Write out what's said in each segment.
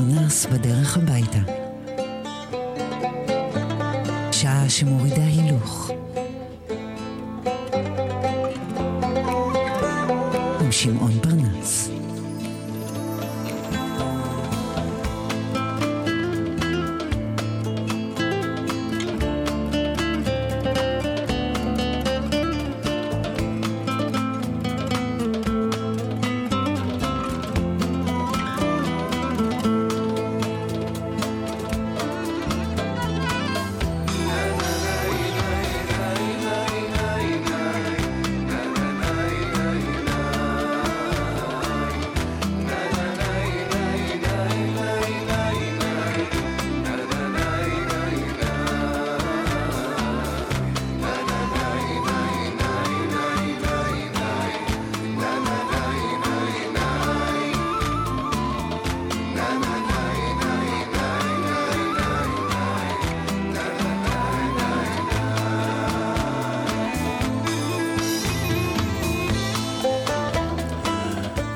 פרנס בדרך הביתה. שעה שמורידה הילוך. עם שמעון פרנס.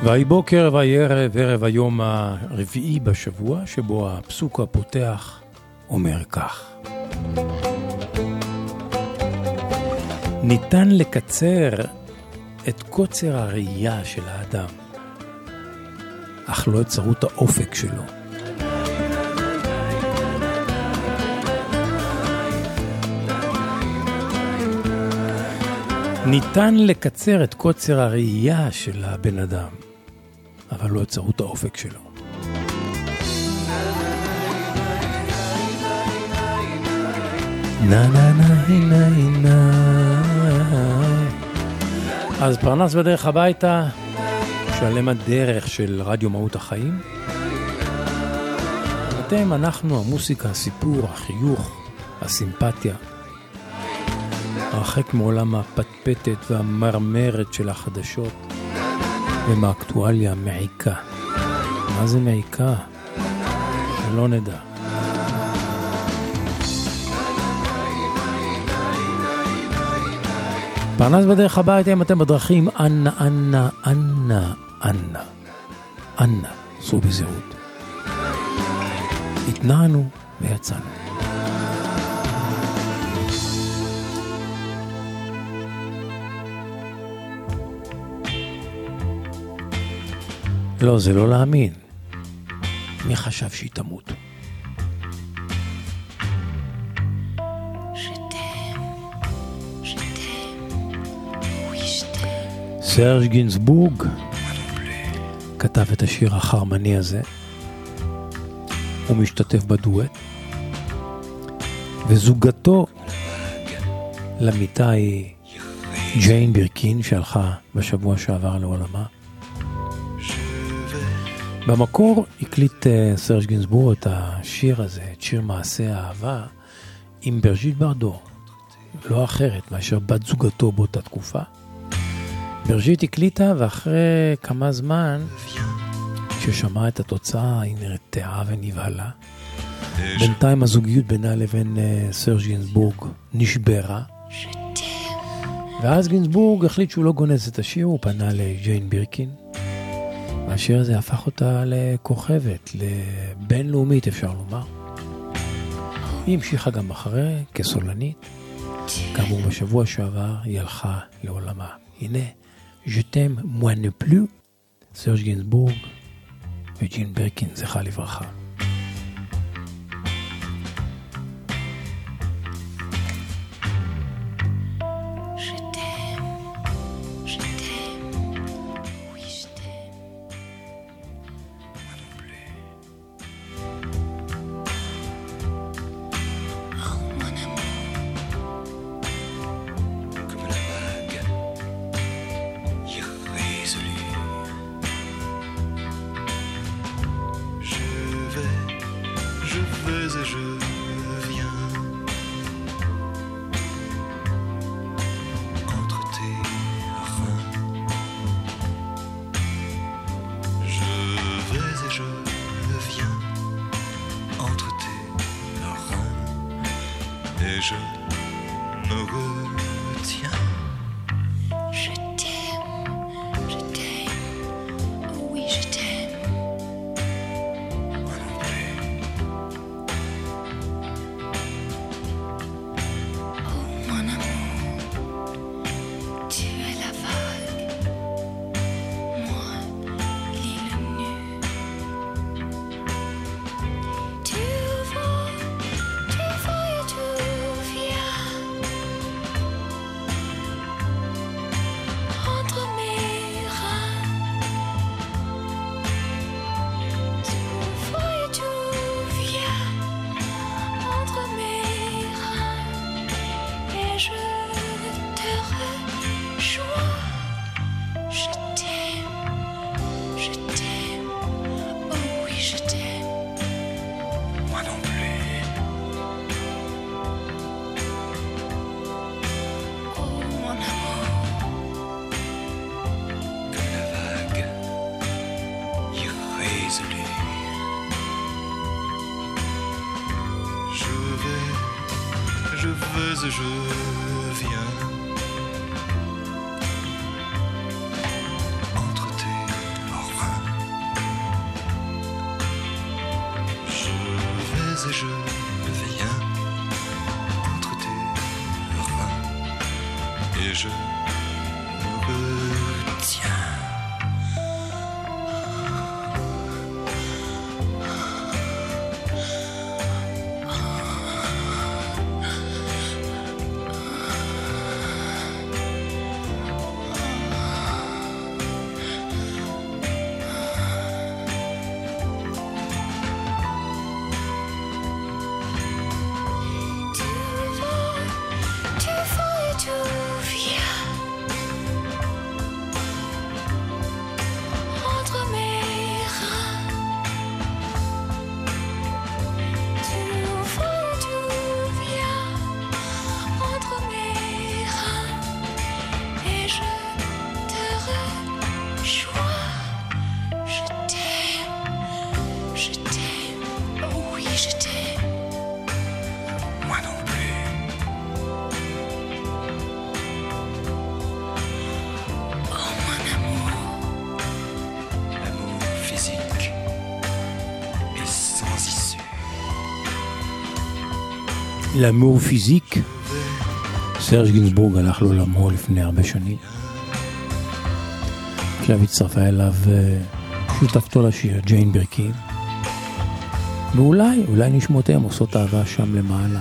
והי בוקר והי ערב, ערב היום הרביעי בשבוע, שבו הפסוק הפותח אומר כך. ניתן לקצר את קוצר הראייה של האדם, אך לא את צרות האופק שלו. ניתן לקצר את קוצר הראייה של הבן אדם, אבל לא יצרו את האופק שלו. אז פרנס בדרך הביתה, שלם הדרך של רדיו מהות החיים. אתם, אנחנו, המוסיקה, הסיפור, החיוך, הסימפתיה. הרחק מעולם הפטפטת והמרמרת של החדשות. ומהאקטואליה מעיקה. מה זה מעיקה? שלא נדע. פרנס בדרך הביתה, אם אתם בדרכים, אנא, אנא, אנא, אנא. אנא, סעו בזהירות. התנענו ויצאנו. לא, זה לא להאמין. מי חשב שהיא תמות? סרג' גינסבורג כתב את השיר החרמני הזה. הוא משתתף בדואט. וזוגתו למיטה היא ג'יין בירקין, שהלכה בשבוע שעבר לעולמה. במקור הקליט סרג' גינסבורג את השיר הזה, את שיר מעשה האהבה, עם ברז'יט ברדו, לא אחרת מאשר בת זוגתו באותה תקופה. ברז'יט הקליטה, ואחרי כמה זמן, כששמעה את התוצאה, היא נרתעה ונבהלה. בינתיים הזוגיות בינה לבין סרג' גינסבורג נשברה. ואז גינסבורג החליט שהוא לא גונז את השיר, הוא פנה לג'יין בירקין. השיר הזה הפך אותה לכוכבת, לבינלאומית אפשר לומר. היא המשיכה גם אחרי, כסולנית. כאמור בשבוע שעבר היא הלכה לעולמה. הנה, Je t'aime, moi ne plus, סרג' גינסבורג וג'ין ברקין, זכה לברכה. nerveuse, je viens entre tes bras. Je vais et je viens entre tes bras. Et je me retiens. l'amour physique. סרג' גינסבורג הלך לעולמו לפני הרבה שנים. עכשיו הצטרפה אליו שותפתו לשיר, ג'יין בירקין. ואולי, נשמעותיהם עושות אהבה שם למעלה.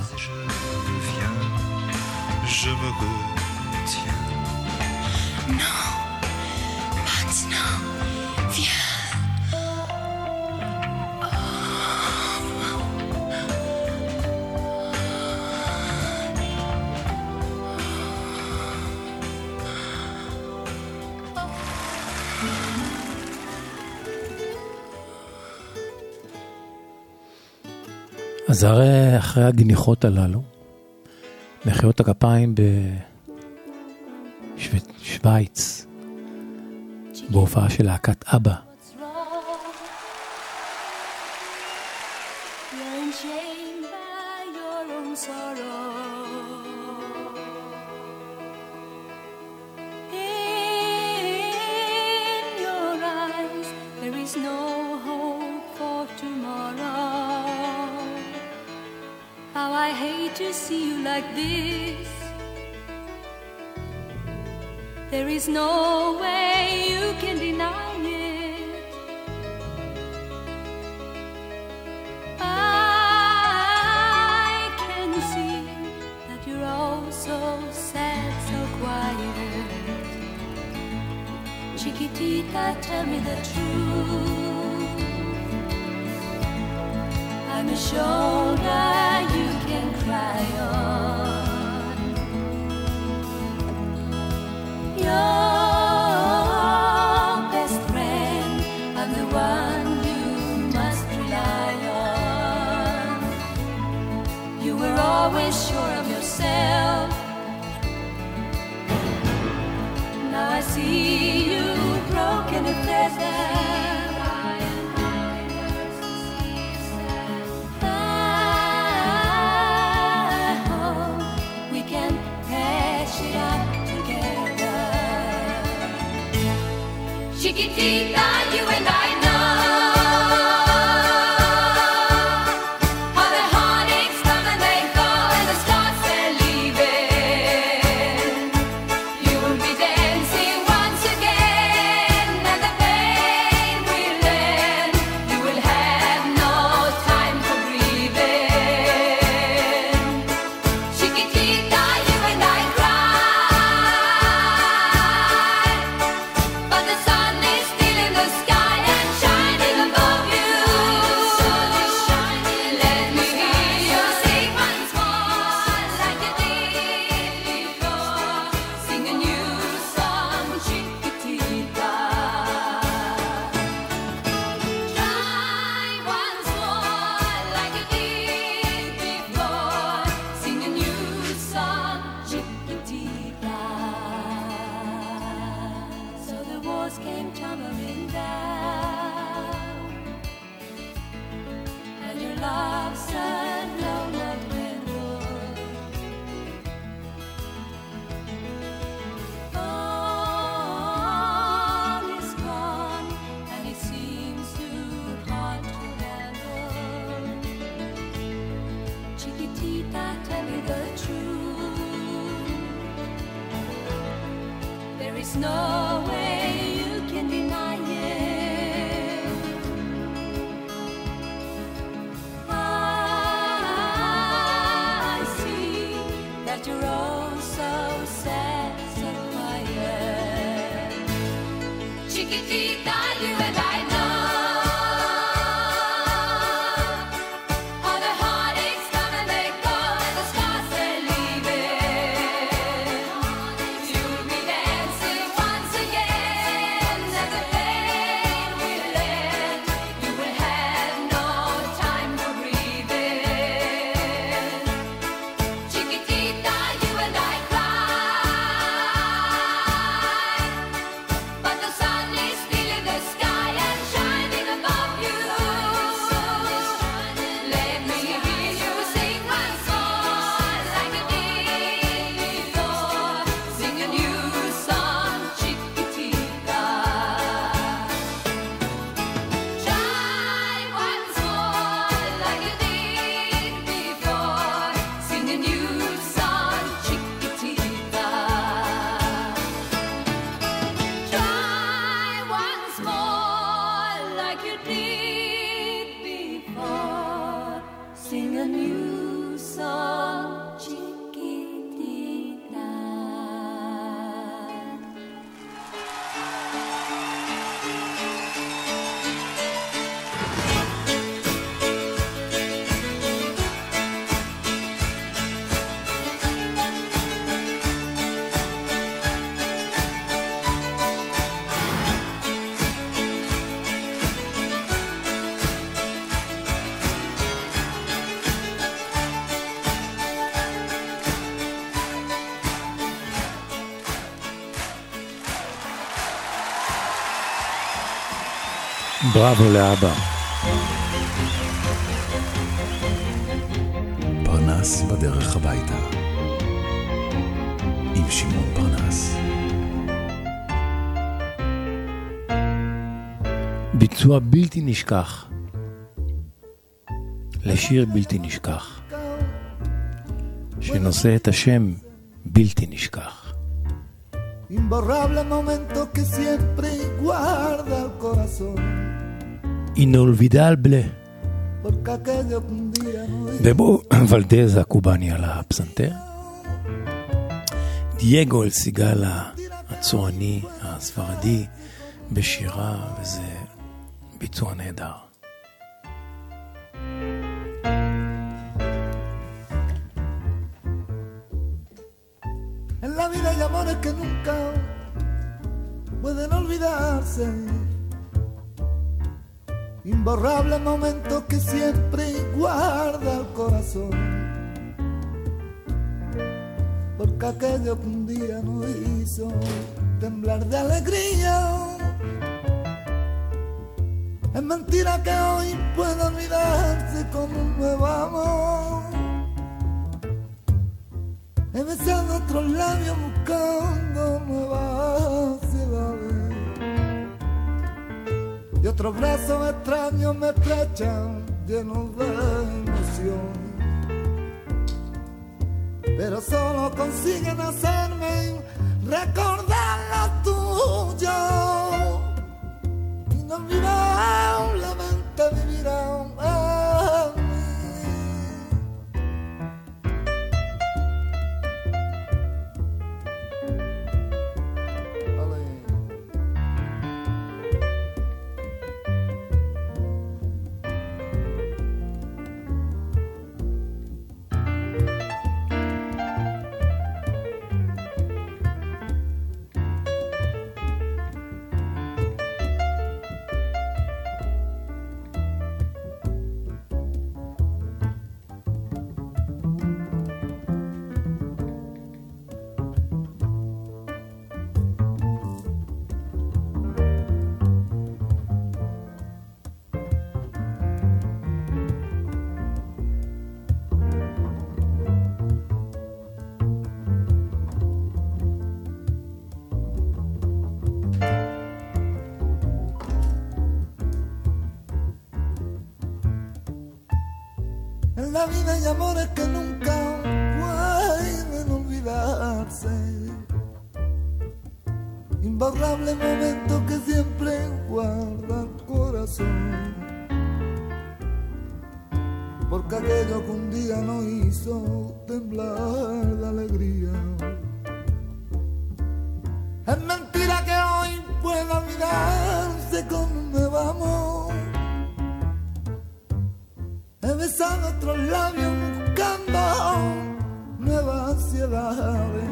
אז הרי אחרי הגניחות הללו, מחיאות הכפיים בשוויץ, בהופעה של להקת אבא. Chiquitita, tell me the truth. I'm a shoulder you can cry on. Your best friend, I'm the one you must rely on. You were always sure of yourself. Now I see you. Broken and pleasant, I hope we can patch it up together. Chiquitita, you and I know. the truth. There is no way you can deny it. I see that you're all so sad, so quiet. Chiquitita, you and I know. בראבו לאבא. פרנס בדרך הביתה עם שמעון פרנס. ביצוע בלתי נשכח לשיר בלתי נשכח שנושא את השם בלתי נשכח. Imborrable momento que siempre guarda el corazón. Inolvidable. Bebo Valdés הקובני על הפסנתר, דייגו אל סיגל הצועני הספרדי בשירה, וזה ביצוע נהדר. En la vida hay amores que nunca pueden olvidarse. Imborrable momento que siempre guarda el corazón. Porque aquello que un día nos hizo temblar de alegría es mentira que hoy puede olvidarse con un nuevo amor. He besado otros labios buscando nuevas ciudades y otros brazos extraños me estrechan llenos de emoción, pero solo consiguen hacerme recordar lo tuyo. Y no vivirán, lamento vivirán. La vida y amores que nunca olvidarse. Imborrable momento que siempre guarda el corazón. Porque aquello que un día nos hizo temblar de alegría. Es mentira que hoy pueda olvidarse con un nuevo amor. He besado otros labios buscando nuevas ansiedades.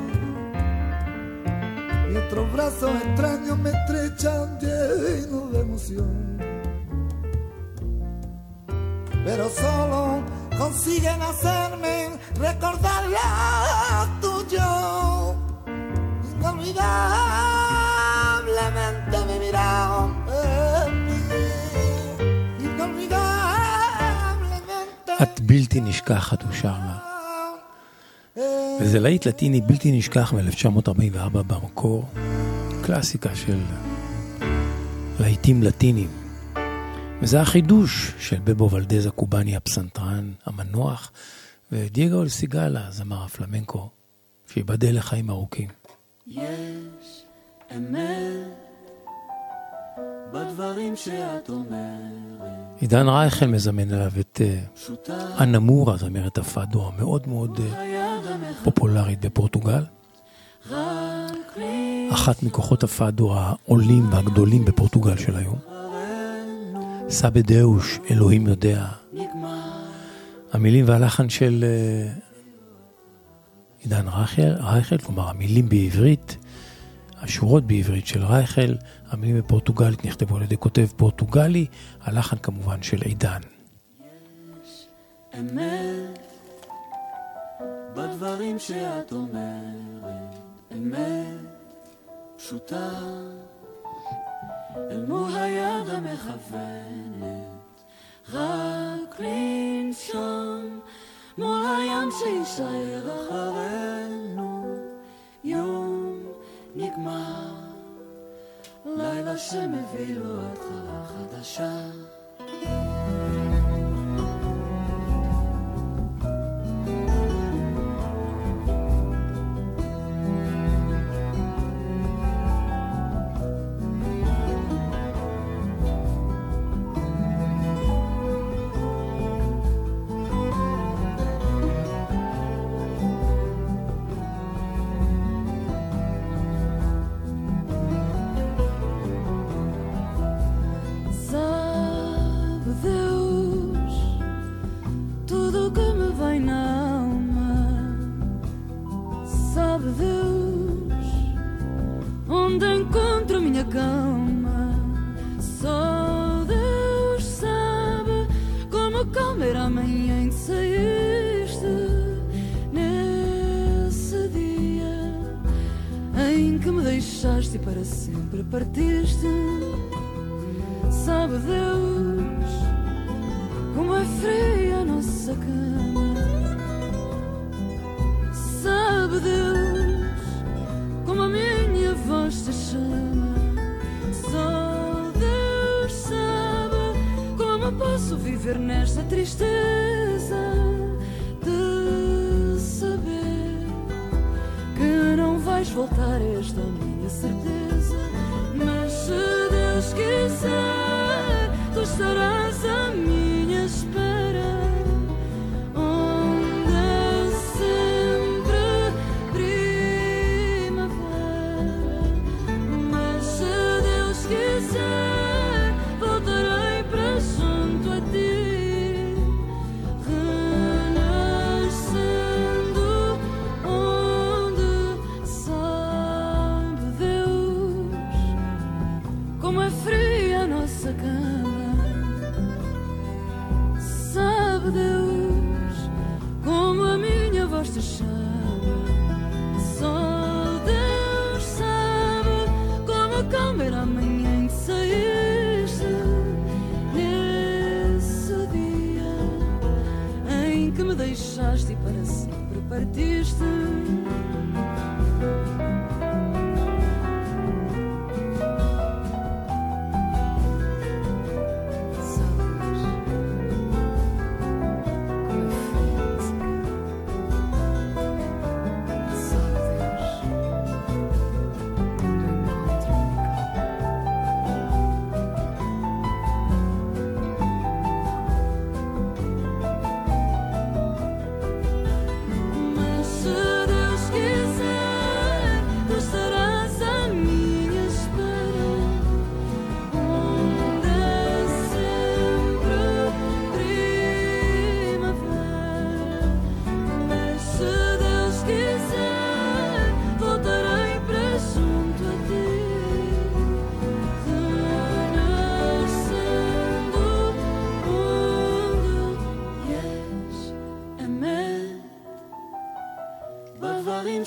Y otros brazos extraños me estrechan llenos de emoción. Pero solo consiguen hacerme recordar lo tuyo. Inolvidablemente me miraron en mí. Inolvidablemente. את בלתי נשכחת, הוא שמה. וזה להיט לטיני בלתי נשכח מ-1944 במקור. קלאסיקה של להיטים לטינים. וזה החידוש של בבו ולדז הקובני הפסנתרן, המנוח, ודייגו אל סיגלה, זמר הפלמנקו, שיבדל לחיים ארוכים. יש אמת בדברים שאת אומרת. עידן רייכל מזמן אליו את אנה מורה, זמרת הפאדו המאוד מאוד פופולרית בפורטוגל. אחת מכוחות הפאדו העולים והגדולים בפורטוגל של היום. סבדאוש, אלוהים יודע. המילים והלחן של עידן רייכל, כלומר המילים בעברית, השורות בעברית של רייכל, המילים בפורטוגלית נכתבו על ידי כותב פורטוגלי, הלחן כמובן של עידן. יש אמת בדברים שאת אומרת, אמת פשוטה אל מול היד המכוונת, רק לנשום מול הים שישאר אחרינו. יום נגמר, לילה שמביא לו התחלה חדשה.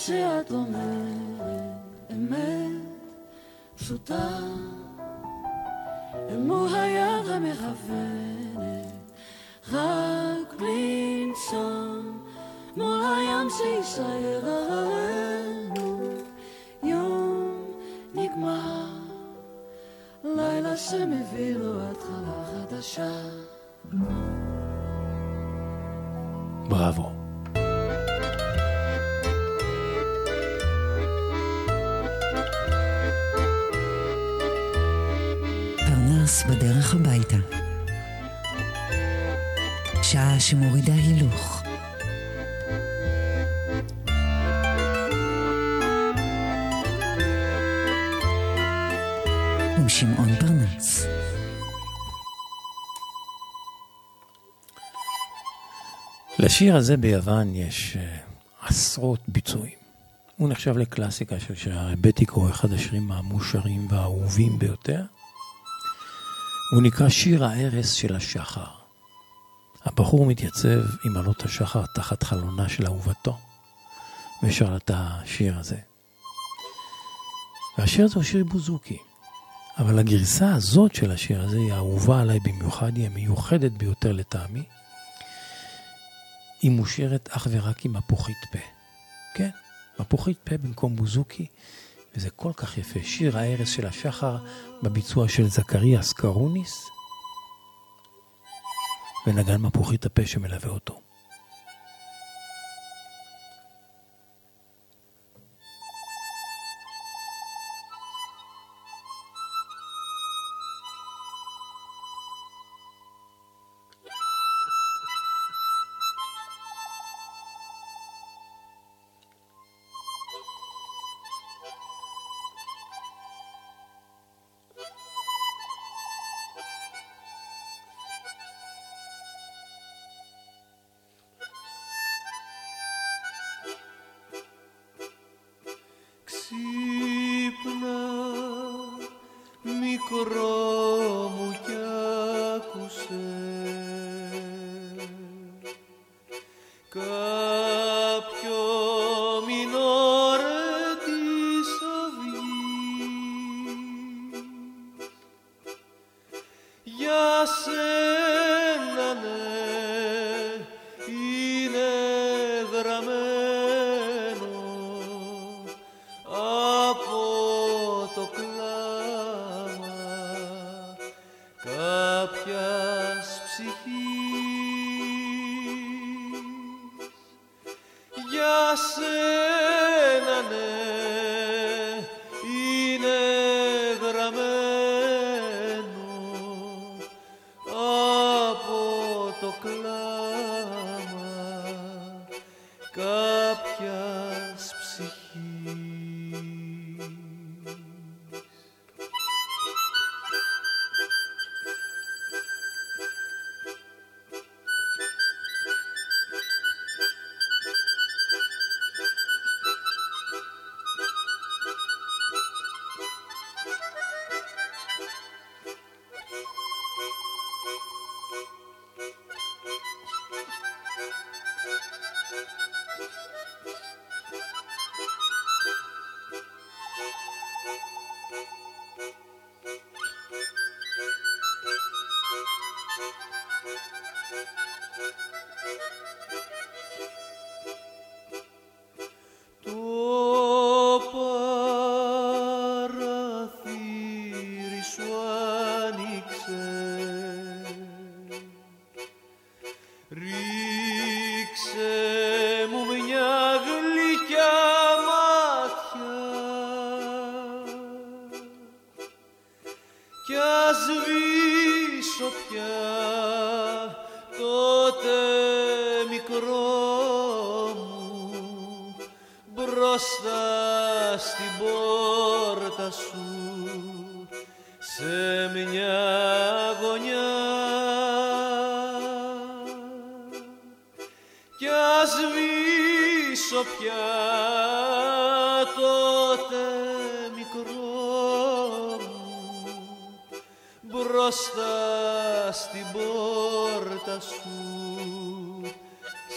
שאת אומרת אמת פשוטה אל מול היד המכוונת רק בלי נשום מול הים שישאר הרענו יום נגמר לילה שמביא לו התחלה חדשה בראבו פרנס בדרך הביתה שעה שמורידה הילוך שמעון פרנס. לשיר הזה ביוון יש עשרות ביצועים. הוא נחשב לקלאסיקה של שהרבטיקו הוא אחד השירים המושרים והאהובים ביותר. הוא נקרא שיר הערס של השחר. הבחור מתייצב עם עלות השחר תחת חלונה של אהובתו ושר את השיר הזה. והשיר הזה הוא שיר בוזוקי. אבל הגרסה הזאת של השיר הזה היא האהובה עליי במיוחד, היא המיוחדת ביותר לטעמי. היא מושרת אך ורק עם מפוחית פה. כן, מפוחית פה במקום בוזוקי, וזה כל כך יפה. שיר הערס של השחר בביצוע של זקריה סקרוניס, ונגן מפוחית הפה שמלווה אותו.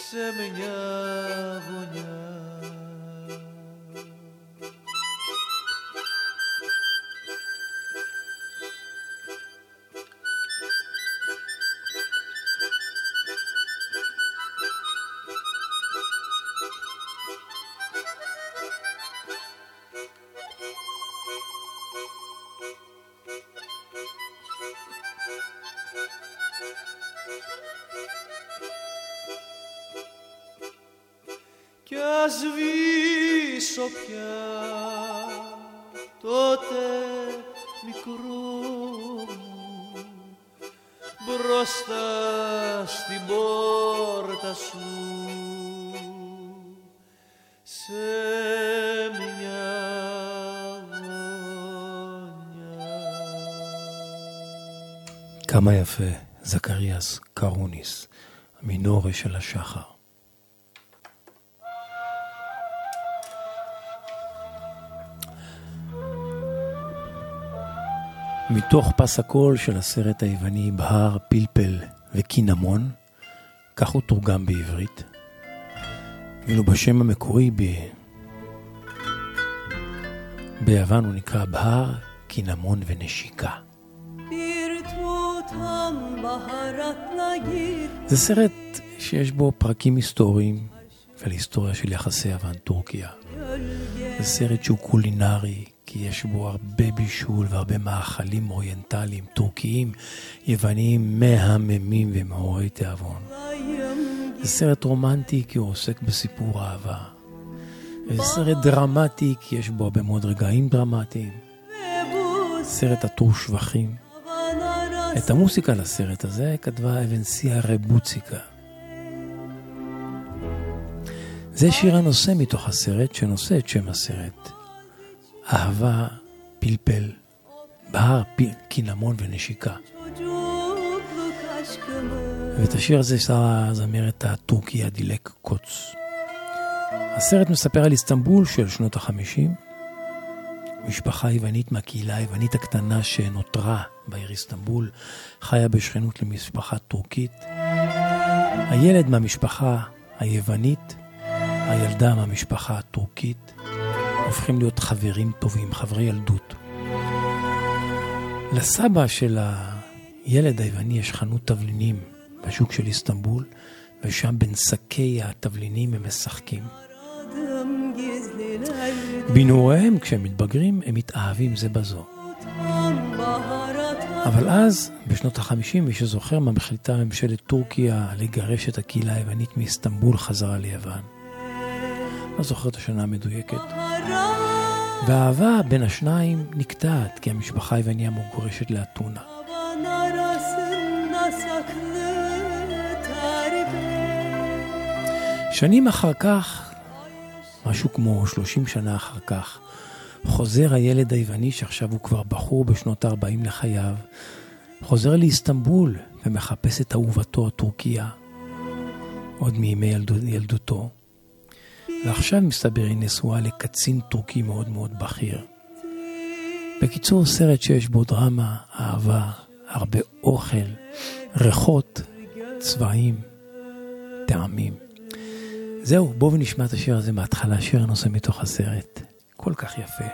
Semeña goña κι ας σβήσω πια τότε μικρό μου μπροστά στην πόρτα σου σε μια γωνιά. כמה יפה, זכריה סקורוניס, המינורי של השחר. מתוך פס הקול של הסרט היווני בהר, פלפל וקינמון, כך הוא תורגם בעברית, ואילו בשם המקורי ביוון הוא נקרא בהר, קינמון ונשיקה. זה סרט שיש בו פרקים היסטוריים על היסטוריה של יחסי יוון-טורקיה. זה סרט שהוא קולינרי, כי יש בו הרבה בישול והרבה מאכלים אוריינטליים, טורקיים, יווניים, מהממים ומעוררי תיאבון. זה סרט רומנטי, כי הוא עוסק בסיפור אהבה. זה סרט דרמטי, כי יש בו הרבה מאוד רגעים דרמטיים. סרט עטור שבחים. את המוסיקה לסרט הזה כתבה אבנסיה רבוציקה. זה שיר הנושא מתוך הסרט, שנושא את שם הסרט. אהבה, פלפל, בהר, קינמון ונשיקה. ואת השיר הזה שרה זמרת הטורקיה דילק קוץ. הסרט מספר על איסטנבול של שנות ה-50, משפחה יוונית מהקהילה היוונית הקטנה שנותרה בעיר איסטנבול, חיה בשכנות למשפחה טורקית. הילד מהמשפחה היוונית, הילדה מהמשפחה הטורקית, הופכים להיות חברים טובים, חברי ילדות. לסבא של הילד היווני יש חנות תבלינים בשוק של איסטנבול, ושם בין שקי התבלינים הם משחקים. בינוריהם, כשהם מתבגרים, הם מתאהבים זה בזו. אבל אז, בשנות ה-50, מי שזוכר, מחליטה ממשלת טורקיה לגרש את הקהילה היוונית מאיסטנבול חזרה ליוון. לא זוכר את השנה המדויקת. והאהבה בין השניים נקטעת, כי המשפחה היווניה מוגרשת לאתונה. שנים אחר כך, משהו כמו 30 שנה אחר כך, חוזר הילד היווני, שעכשיו הוא כבר בחור בשנות ה-40 לחייו, חוזר לאיסטנבול ומחפש את אהובתו הטורקיה, עוד מימי ילדותו. ועכשיו מסתבר היא נשואה לקצין טורקי מאוד מאוד בכיר. בקיצור, סרט שיש בו דרמה, אהבה, הרבה אוכל, ריחות, צבעים, טעמים. זהו, בואו ונשמע את השיר הזה מההתחלה, השיר הנושא מתוך הסרט. כל כך יפה.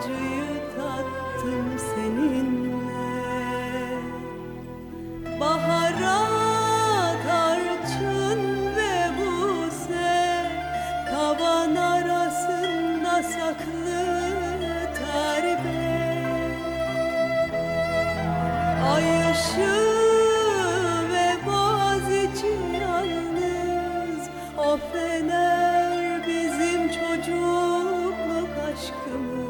acıyı tattım seninle bahara tarçın ve buze kavan arasında saklı terbe ay ışığı ve boğaz için yalnız o fener bizim çocukluk aşkımız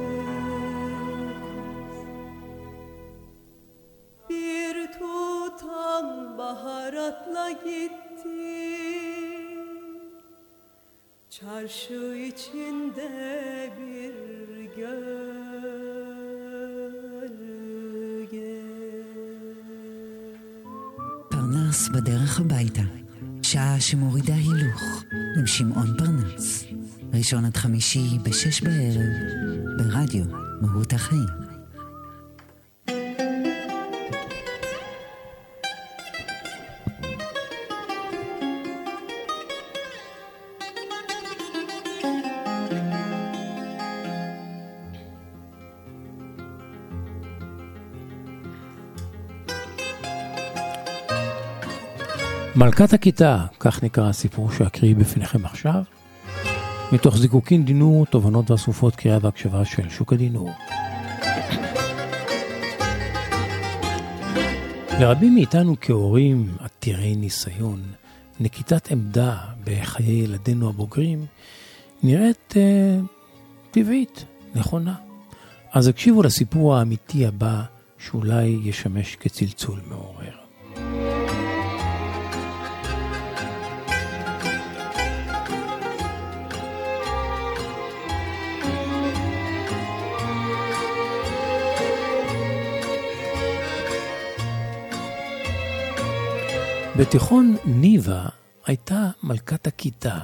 baharatla gitti çarşı içinde bir gölge פרנס בדרך הביתה שעה שמורידה הילוך עם שמעון פרנס ראשון עד חמישי בשש בערב ברדיו מהות החיים מלכת הכיתה, כך נקרא הסיפור שאקריא בפניכם עכשיו, מתוך זיקוקין דינור, תובנות ואסופות קריאה והקשבה של שוק הדינור. לרבים מאיתנו כהורים עתירי ניסיון, נקיטת עמדה בחיי ילדינו הבוגרים נראית טבעית, נכונה. אז הקשיבו לסיפור האמיתי הבא שאולי ישמש כצלצול מעורר. בתיכון ניבה הייתה מלכת הכיתה,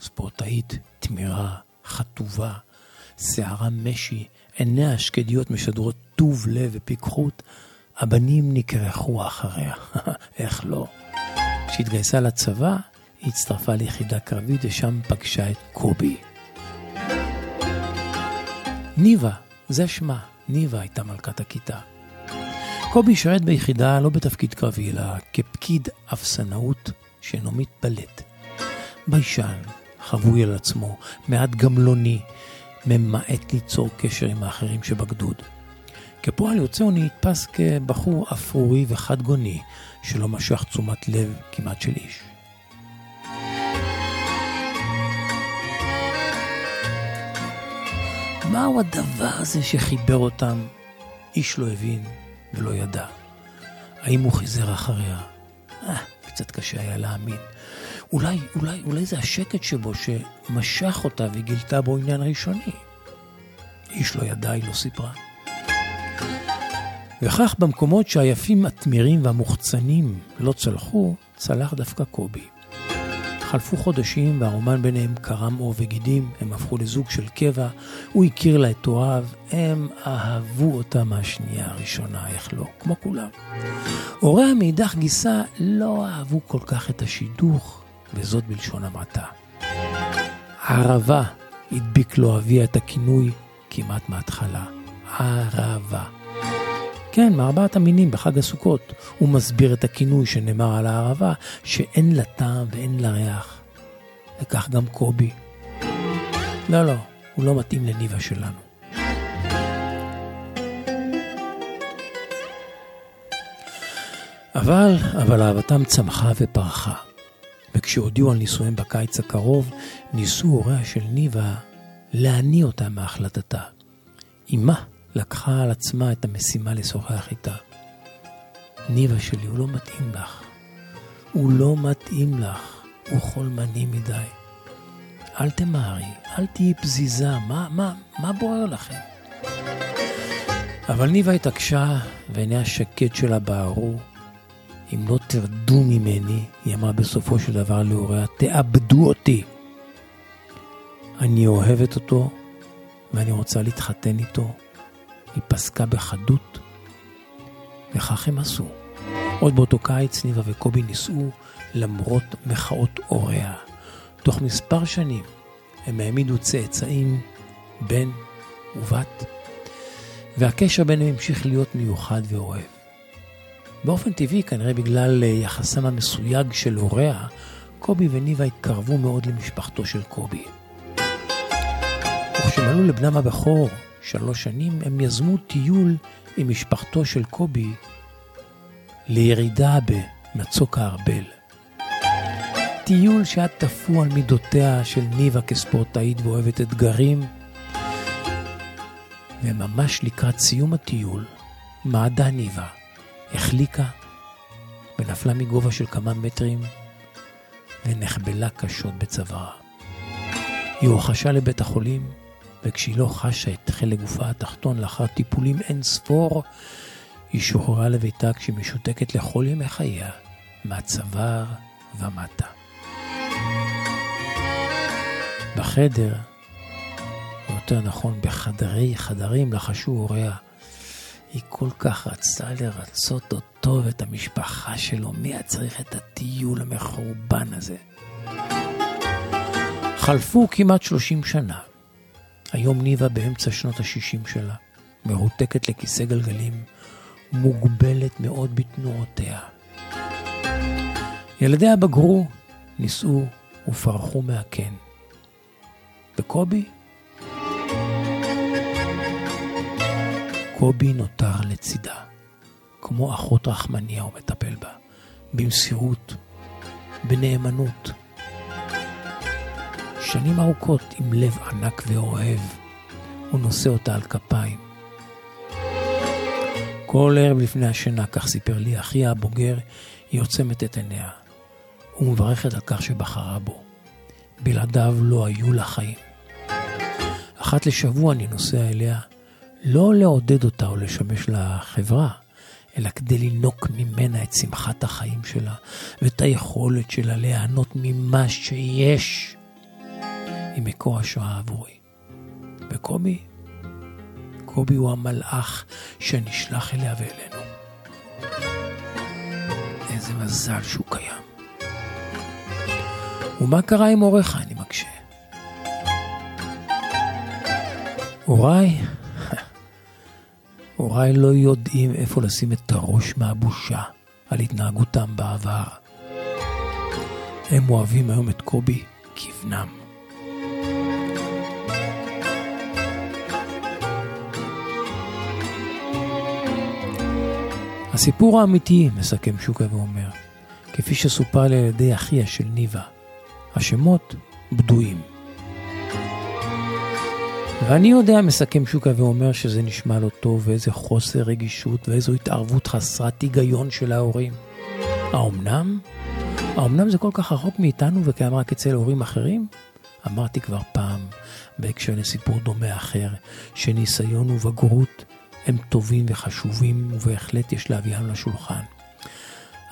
ספורטאית, תמירה, חטובה, שערה משי, עיניה השקדיות משדרות טוב לב ופיקחות, הבנים נקרחו אחריה, איך לא? כשהתגייסה לצבא, היא הצטרפה ליחידה קרבית ושם פגשה את קובי. ניבה, זה שמה, ניבה הייתה מלכת הכיתה. קובי שרת ביחידה לא בתפקיד קרבי, אלא כפקיד אפסנאות שאינו מתבלט. ביישן, חבוי על עצמו, מעט גמלוני, ממעט ליצור קשר עם האחרים שבגדוד. כפועל יוצא הוא נתפס כבחור אפרורי וחד גוני, שלא משך תשומת לב כמעט של איש. מהו הדבר הזה שחיבר אותם? איש לא הבין. ולא ידע. האם הוא חיזר אחריה? קצת קשה היה להאמין. אולי זה השקט שבו שמשך אותה וגילתה בו עניין ראשוני. איש לא ידע, היא לא סיפרה. וכך במקומות שהיפים התמירים והמוחצנים לא צלחו, צלח דווקא קובי. חלפו חודשים והרומן ביניהם קרם עור וגידים, הם הפכו לזוג של קבע, הוא הכיר לה את אוהב, הם אהבו אותה מהשנייה הראשונה, איך לא, כמו כולם. הוריה מאידך גיסה לא אהבו כל כך את השידוך, וזאת בלשון המעטה. ערבה, הדביק לו אביה את הכינוי כמעט מההתחלה, ערבה. כן, מארבעת המינים בחג הסוכות, הוא מסביר את הכינוי שנאמר על הערבה, שאין לה טעם ואין לה ריח. וכך גם קובי. לא, הוא לא מתאים לניבה שלנו. אבל אהבתם צמחה ופרחה. וכשהודיעו על נישואים בקיץ הקרוב, ניסו הוריה של ניבה להניע אותה מהחלטתה. אימה. לקחה על עצמה את המשימה לשוחח איתה. ניבה שלי, הוא לא מתאים לך. הוא לא מתאים לך. הוא חולמני מדי. אל תמהרי, אל תהי פזיזה. מה בוער לכם? אבל ניבה התעקשה, ועיני השקט שלה בערו. אם לא תרדו ממני, היא אמרה בסופו של דבר להוריה, תאבדו אותי. אני אוהבת אותו, ואני רוצה להתחתן איתו. היא פסקה בחדות, וכך הם עשו. עוד באותו קיץ, ניבה וקובי ניסו למרות מחאות הוריה. תוך מספר שנים הם העמידו צאצאים בן ובת, והקשר ביניהם המשיך להיות מיוחד ואוהב. באופן טבעי, כנראה בגלל יחסם המסויג של הוריה, קובי וניבה התקרבו מאוד למשפחתו של קובי. וכשמלאו לבנם הבכור 3 שנים, הם יזמו טיול עם משפחתו של קובי לירידה במצוק הארבל. טיול שהיה תפוע על מידותיה של ניבה כספורטאית ואוהבת אתגרים, וממש לקראת סיום הטיול, מעדה ניבה, החליקה ונפלה מגובה של כמה מטרים ונחבלה קשות בצווארה. היא הוכשה לבית החולים, וכשהיא לא חשה את חלק גופה התחתון לאחר טיפולים אין ספור, היא שוחררה לביתה כשהיא משותקת לכל ימי חייה מהצוואר ומטה. בחדר, או יותר נכון בחדרי חדרים, לחשו הוריה. היא כל כך רצתה לרצות אותו ואת המשפחה שלו. מי צריך את הטיול המחורבן הזה? חלפו כמעט 30 שנה. היום ניבה באמצע שנות ה-60 שלה, מרותקת לכיסא גלגלים, מוגבלת מאוד בתנועותיה. ילדיה בגרו, נישאו ופרחו מהקן. וקובי? קובי נותר לצידה, כמו אחות רחמניה הוא מטפל בה, במסירות, בנאמנות. שנים ארוכות עם לב ענק ואוהב, הוא נושא אותה על כפיים. כל ערב לפני השינה, כך סיפר לי אחיה הבוגר, היא עוצמת את עיניה. הוא מברכת על כך שבחרה בו. בלעדיו לא היו לה חיים. אחת לשבוע אני נוסע אליה, לא לעודד אותה או לשמש לחברה, אלא כדי לנוק ממנה את שמחת החיים שלה ואת היכולת שלה להיענות ממה שיש. היא מקור השואה עבורי. וקובי? קובי הוא המלאך שנשלח אליה ואלינו. איזה מזל שהוא קיים. ומה קרה עם אורך? אני מקשה. אוריי לא יודעים איפה לשים את הראש מהבושה על התנהגותם בעבר. הם אוהבים היום את קובי כבנם. הסיפור האמיתי, מסכם שוקה ואומר, כפי שסופר לי על ידי אחיה של ניבה, השמות בדויים. ואני יודע, מסכם שוקה ואומר, שזה נשמע לא טוב, ואיזה חוסר רגישות ואיזו התערבות חסרת היגיון של ההורים. האומנם? האומנם זה כל כך רחוק מאיתנו וקיים רק אצל הורים אחרים? אמרתי כבר פעם, בהקשר לסיפור דומה אחר, שניסיון ובגרות הם טובים וחשובים, ובהחלט יש להביאם לשולחן.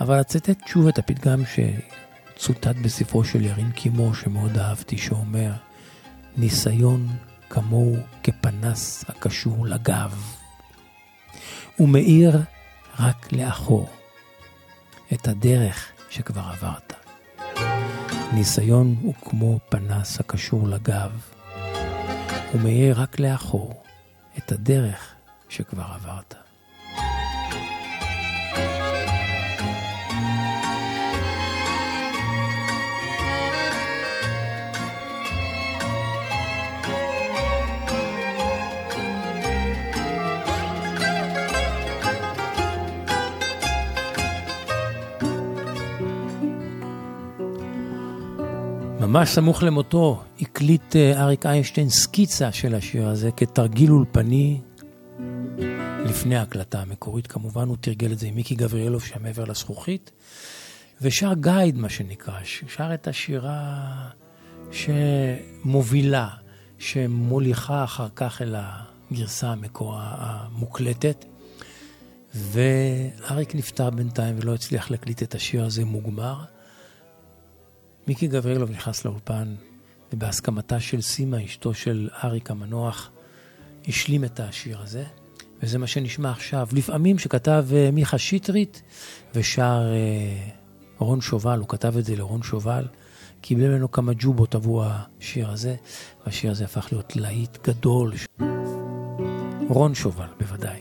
אבל אצטט שוב את הפתגם שצוטט בספרו של ירין קימו, שמאוד אהבתי, שאומר, ניסיון כמוהו כפנס הקשור לגב. הוא מאיר רק לאחור את הדרך שכבר עברת. ניסיון הוא כמו פנס הקשור לגב. הוא מאיר רק לאחור את הדרך שכבר עברת. ממש סמוך למותו, הקליט אריק איינשטיין סקיצה של השיר הזה כתרגיל אולפני לפני ההקלטה המקורית. כמובן הוא תרגל את זה עם מיקי גבריאלוב שם עבר לזכוכית, ושר גייד מה שנקרא, שר את השירה שמובילה, שמוליכה אחר כך אל הגרסה המוקלטת, ואריק נפטר בינתיים ולא הצליח להקליט את השיר הזה מוגמר. מיקי גבריאלוב נכנס לאולפן, ובהסכמתה של סימה, אשתו של אריק המנוח, השלים את השיר הזה, וזה מה שנשמע עכשיו. לפעמים שכתב מיכה שיטרית ושר רון שובל, הוא כתב את זה לרון שובל, קיבל ממנו כמה ג'ובות עבור השיר הזה, והשיר הזה הפך להיות להיט גדול. רון שובל, בוודאי.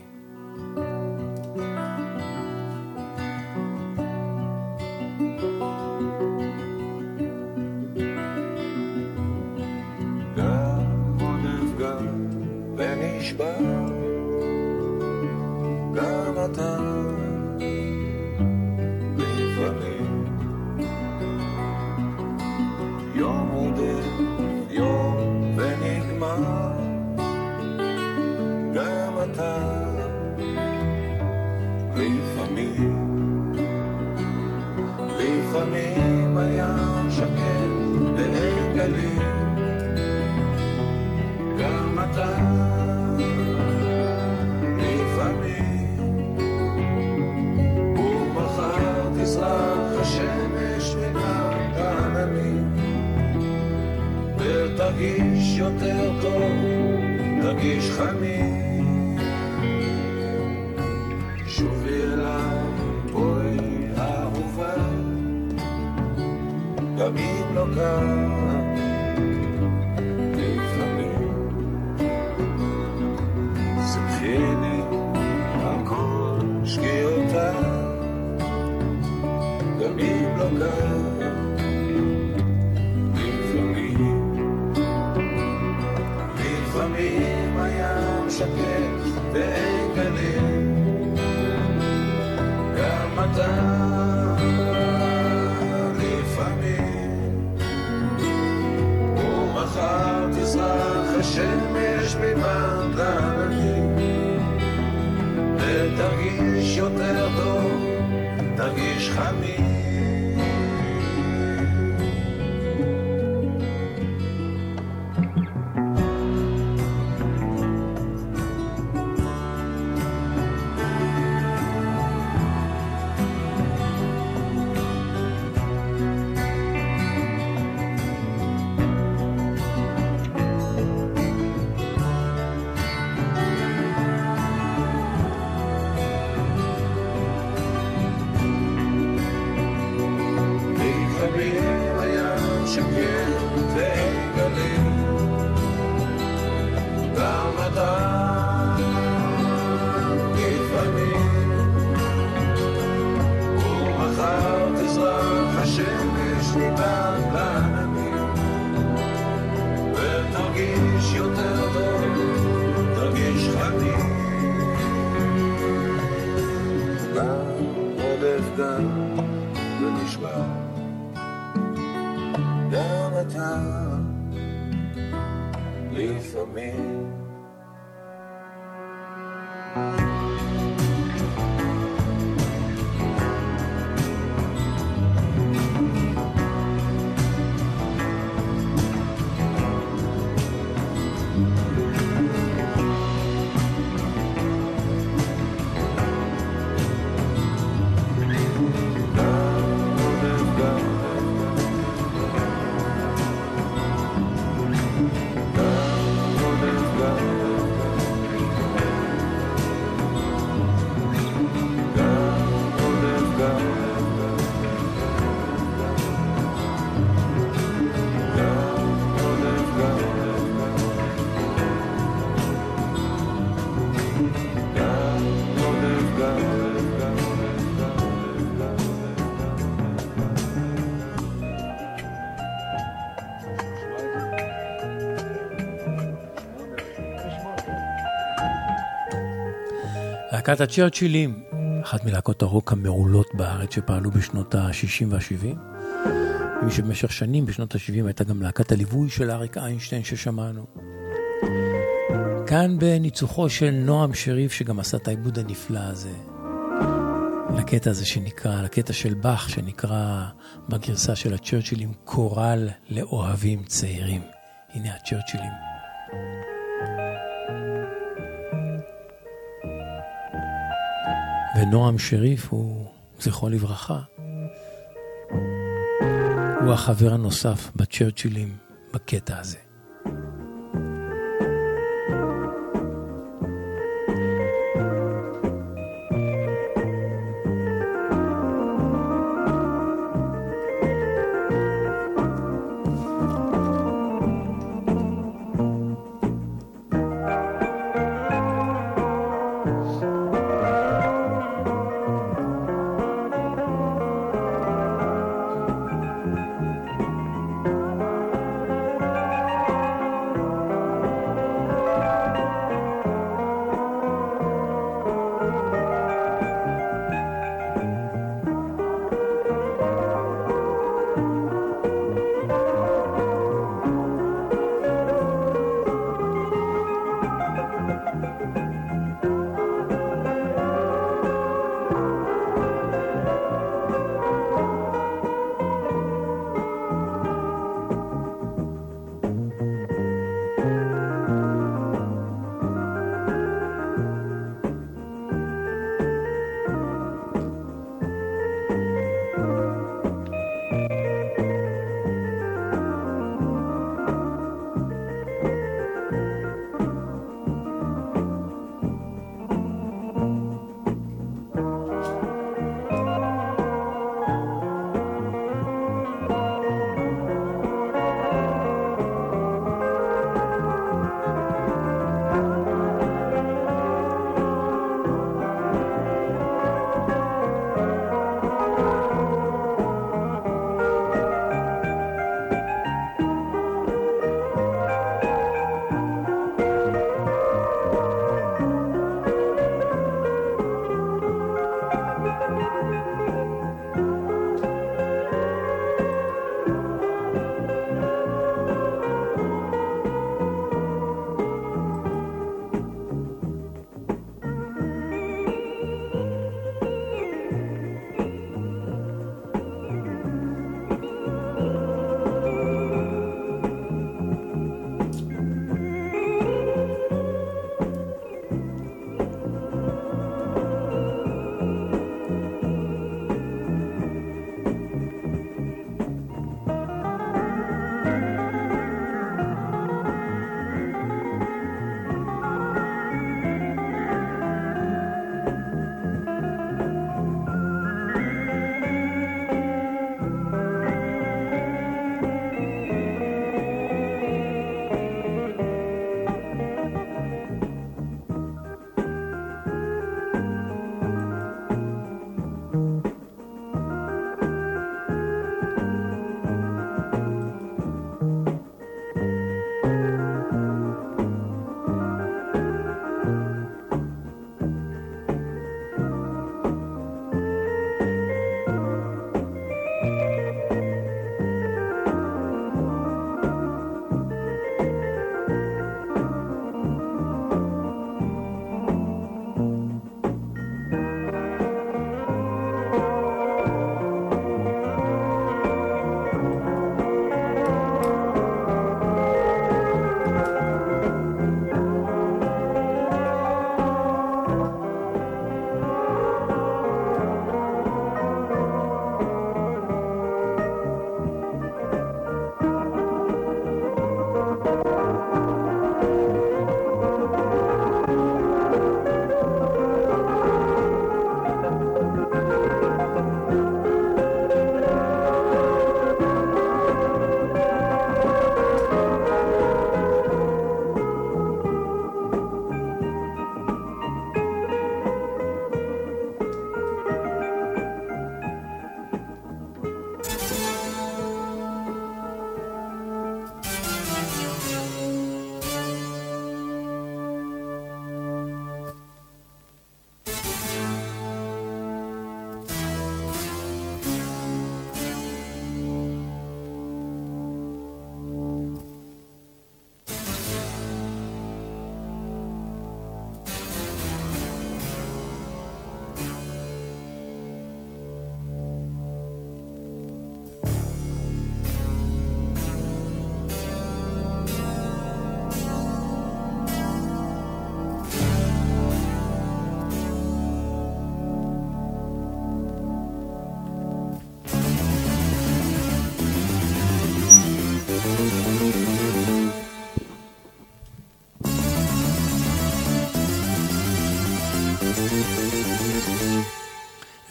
להקת הצ'רצ'ילים, אחת מלהקות הרוק המעולות בארץ שפעלו בשנות ה-60 וה-70. מי שבמשך שנים בשנות ה-70 הייתה גם להקת הליווי של אריק איינשטיין ששמענו. כאן בניצוחו של נועם שריף שגם עשה את העיבוד הנפלא הזה. לקטע הזה שנקרא, לקטע של בח שנקרא בגרסה של הצ'רצ'ילים קורל לאוהבים צעירים. הנה הצ'רצ'ילים. ונועם שריף הוא, זכרו לברכה, הוא החבר הנוסף בצ'רצ'ילים בקטע הזה.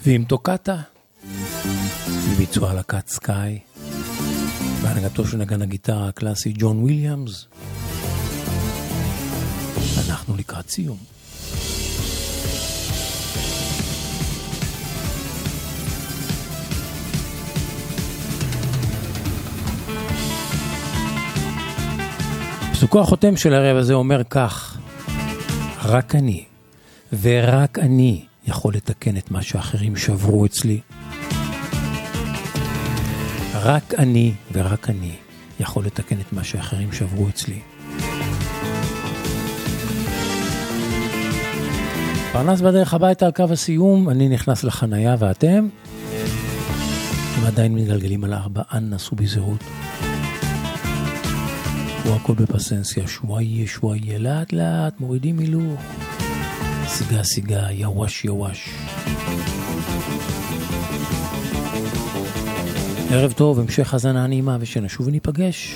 ועם טוקטה לביצוע להקת סקאי בהנהגתו של נגן הגיטרה הקלאסי ג'ון וויליאמס. אנחנו לקראת סיום. פסוקו החותם של הערב הזה אומר כך: רק אני ורק אני יכול לתקן את מה שאחרים שברו אצלי. רק אני ורק אני יכול לתקן את מה שאחרים שברו אצלי. פרנס בדרך הביתה על קו הסיום, אני נכנס לחנייה ואתם? הם עדיין מגלגלים על 4, אנא סעו בזהירות. הוא הכל בפסנסיה, שוויה שוויה, לאט לאט, מורידים הילוך. סיגה סיגה, יווש יווש. ערב טוב, המשך הזנה נעימה, ושנשוב וניפגש.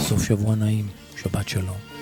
סוף שבוע נעים, שבת שלום.